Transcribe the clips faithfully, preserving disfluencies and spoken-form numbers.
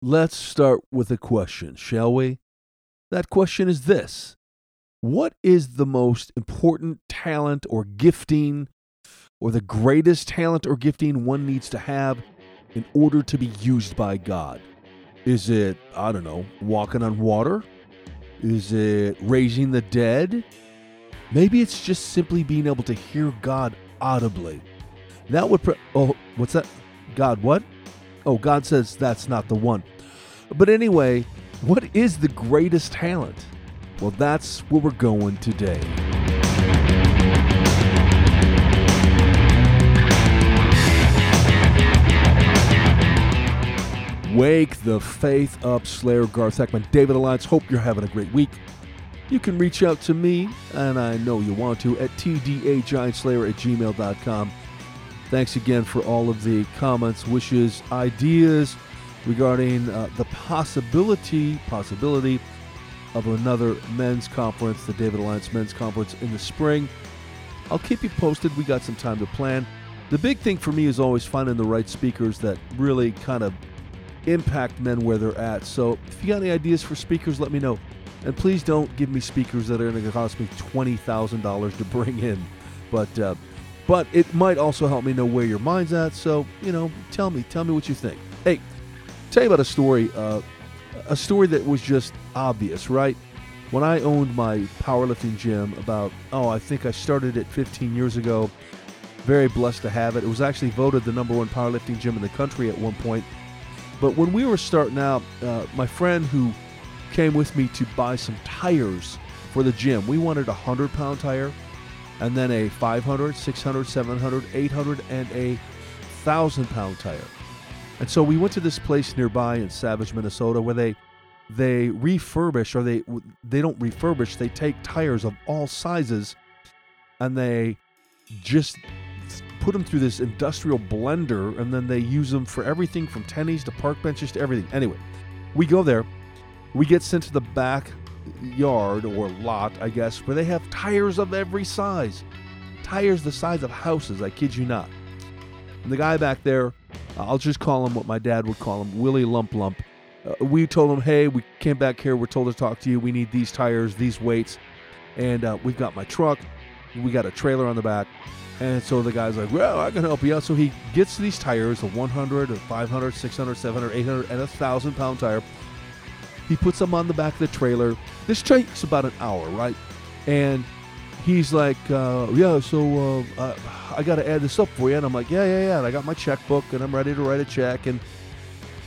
Let's start with a question, shall we? That question is this. What is the most important talent or gifting, or the greatest talent or gifting one needs to have in order to be used by God? Is it, I don't know, walking on water? Is it raising the dead? Maybe it's just simply being able to hear God audibly. That would, pre- oh, what's that? God what? Oh, God says that's not the one. But anyway, what is the greatest talent? Well, that's where we're going today. Wake the faith up, Slayer. Garth Heckman, David Alliance. Hope you're having a great week. You can reach out to me, and I know you want to, at T D A Giant Slayer at gmail dot com. Thanks again for all of the comments, wishes, ideas regarding uh, the possibility possibility of another men's conference, the David Alliance Men's Conference in the spring. I'll keep you posted. We got some time to plan. The big thing for me is always finding the right speakers that really kind of impact men where they're at. So if you got any ideas for speakers, let me know. And please don't give me speakers that are going to cost me twenty thousand dollars to bring in. But uh, but it might also help me know where your mind's at. So, you know, tell me. Tell me what you think. Hey, tell you about a story. Uh, a story that was just obvious, right? When I owned my powerlifting gym about, oh, I think I started it fifteen years ago. Very blessed to have it. It was actually voted the number one powerlifting gym in the country at one point. But when we were starting out, uh, my friend who came with me to buy some tires for the gym, we wanted a one hundred pound tire, and then a five hundred, six hundred, seven hundred, eight hundred, and a one thousand pound tire. And so we went to this place nearby in Savage, Minnesota, where they they refurbish, or they they don't refurbish, they take tires of all sizes, and they just put them through this industrial blender, and then they use them for everything from tennies to park benches to everything. Anyway, we go there. We get sent to the backyard or lot, I guess, where they have tires of every size. Tires the size of houses, I kid you not. And the guy back there, I'll just call him what my dad would call him, Willie Lump Lump. Uh, we told him, hey, we came back here, we're told to talk to you, we need these tires, these weights, and uh, we've got my truck, we got a trailer on the back. And so the guy's like, well, I can help you out. So he gets these tires, a one hundred, a five hundred, six hundred, seven hundred, eight hundred, and a one thousand pound tire. He puts them on the back of the trailer. This takes about an hour, right? And he's like, uh, yeah, so uh, uh, I got to add this up for you. And I'm like, yeah, yeah, yeah. And I got my checkbook, and I'm ready to write a check. And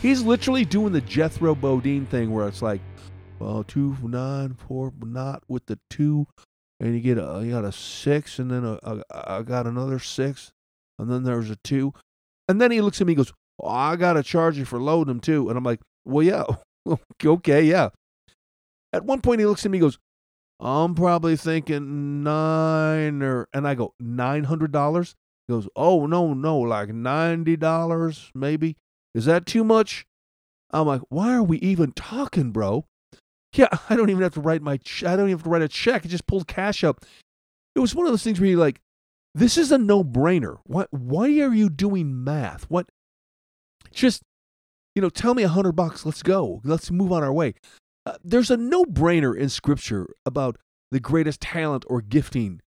he's literally doing the Jethro Bodine thing where it's like, well, two, nine, four, not with the two. And you get a, you got a six, and then a, a, I got another six, and then there's a two. And then he looks at me and goes, oh, I got to charge you for loading them too. And I'm like, well, yeah, okay, yeah. At one point, he looks at me and goes, I'm probably thinking nine, or, and I go, nine hundred dollars? He goes, oh, no, no, like ninety dollars maybe. Is that too much? I'm like, why are we even talking, bro? Yeah, I don't even have to write my. Ch- I don't even have to write a check. I just pulled cash up. It was one of those things where you're like, "This is a no-brainer. Why? Why are you doing math? What? Just, you know, tell me a hundred bucks. Let's go. Let's move on our way." Uh, there's a no-brainer in Scripture about the greatest talent or gifting,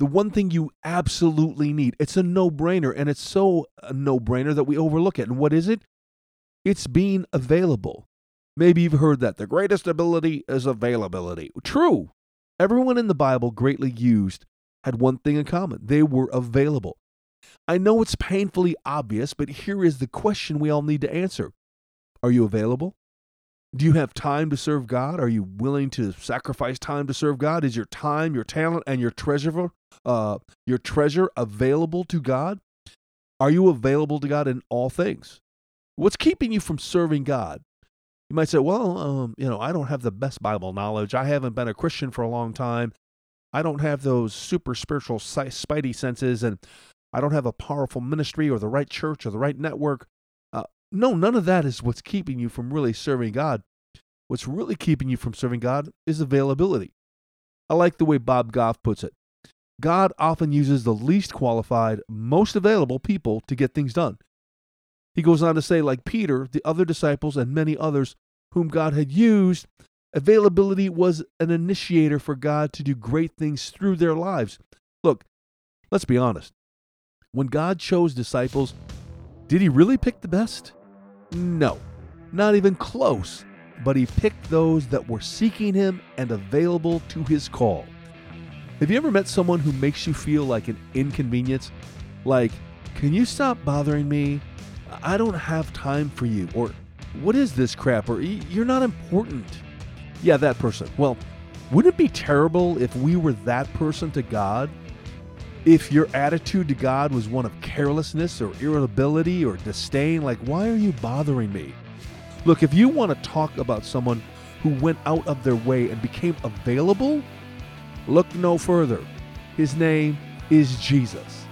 the one thing you absolutely need. It's a no-brainer, and it's so a no-brainer that we overlook it. And what is it? It's being available. Maybe you've heard that. The greatest ability is availability. True. Everyone in the Bible greatly used had one thing in common. They were available. I know it's painfully obvious, but here is the question we all need to answer. Are you available? Do you have time to serve God? Are you willing to sacrifice time to serve God? Is your time, your talent, and your treasure, uh, your treasure available to God? Are you available to God in all things? What's keeping you from serving God? You might say, well, um, you know, I don't have the best Bible knowledge. I haven't been a Christian for a long time. I don't have those super spiritual spidey senses, and I don't have a powerful ministry or the right church or the right network. Uh, no, none of that is what's keeping you from really serving God. What's really keeping you from serving God is availability. I like the way Bob Goff puts it. God often uses the least qualified, most available people to get things done. He goes on to say, like Peter, the other disciples, and many others whom God had used, availability was an initiator for God to do great things through their lives. Look, let's be honest. When God chose disciples, did he really pick the best? No, not even close. But he picked those that were seeking him and available to his call. Have you ever met someone who makes you feel like an inconvenience? Like, can you stop bothering me? I don't have time for you. Or, what is this crap? Or, you're not important. Yeah, that person. Well, wouldn't it be terrible if we were that person to God? If your attitude to God was one of carelessness or irritability or disdain, like, why are you bothering me? Look, if you want to talk about someone who went out of their way and became available, look no further. His name is Jesus.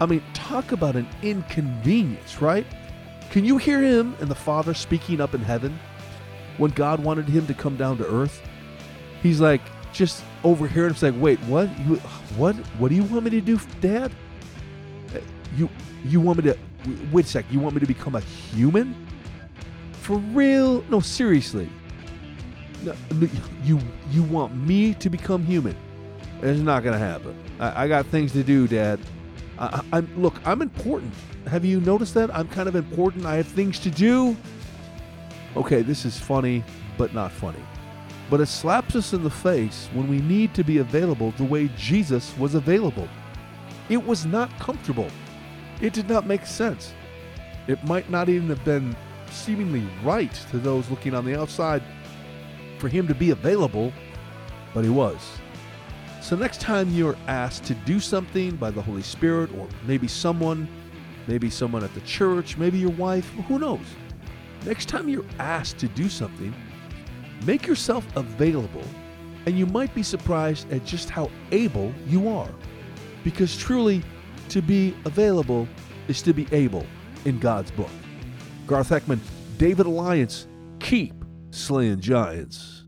I mean, talk about an inconvenience, right? Can you hear him and the Father speaking up in heaven? When God wanted him to come down to earth, he's like, just over here, and it's like, wait, what? You, what? What do you want me to do, Dad? You, you want me to, wait a sec, you want me to become a human? For real? No, seriously. No, you you want me to become human? It's not going to happen. I, I got things to do, Dad. I, I'm look, I'm important. Have you noticed that? I'm kind of important. I have things to do. Okay, this is funny, but not funny. But it slaps us in the face when we need to be available the way Jesus was available. It was not comfortable. It did not make sense. It might not even have been seemingly right to those looking on the outside for him to be available, but he was. So next time you're asked to do something by the Holy Spirit, or maybe someone, maybe someone at the church, maybe your wife, who knows? Next time you're asked to do something, make yourself available, and you might be surprised at just how able you are. Because truly, to be available is to be able in God's book. Garth Heckman, David Alliance, keep slaying giants.